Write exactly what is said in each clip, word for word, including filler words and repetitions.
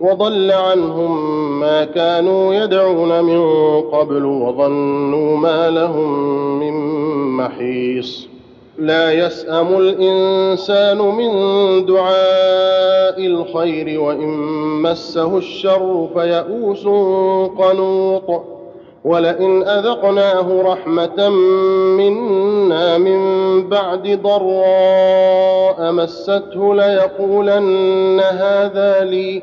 وضل عنهم ما كانوا يدعون من قبل وظنوا ما لهم من محيص لا يسأم الإنسان من دعاء الخير وإن مسه الشر فيئوس قنوط ولئن أذقناه رحمة منا من بعد ضراء مسته ليقولن هذا لي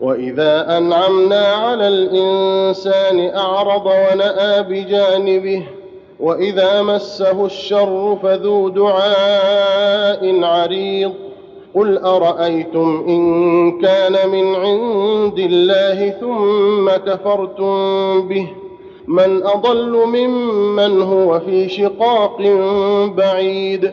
وإذا أنعمنا على الإنسان أعرض ونأى بجانبه وإذا مسه الشر فذو دعاء عريض قل أرأيتم إن كان من عند الله ثم كفرتم به من أضل ممن هو في شقاق بعيد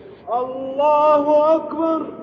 الله أكبر.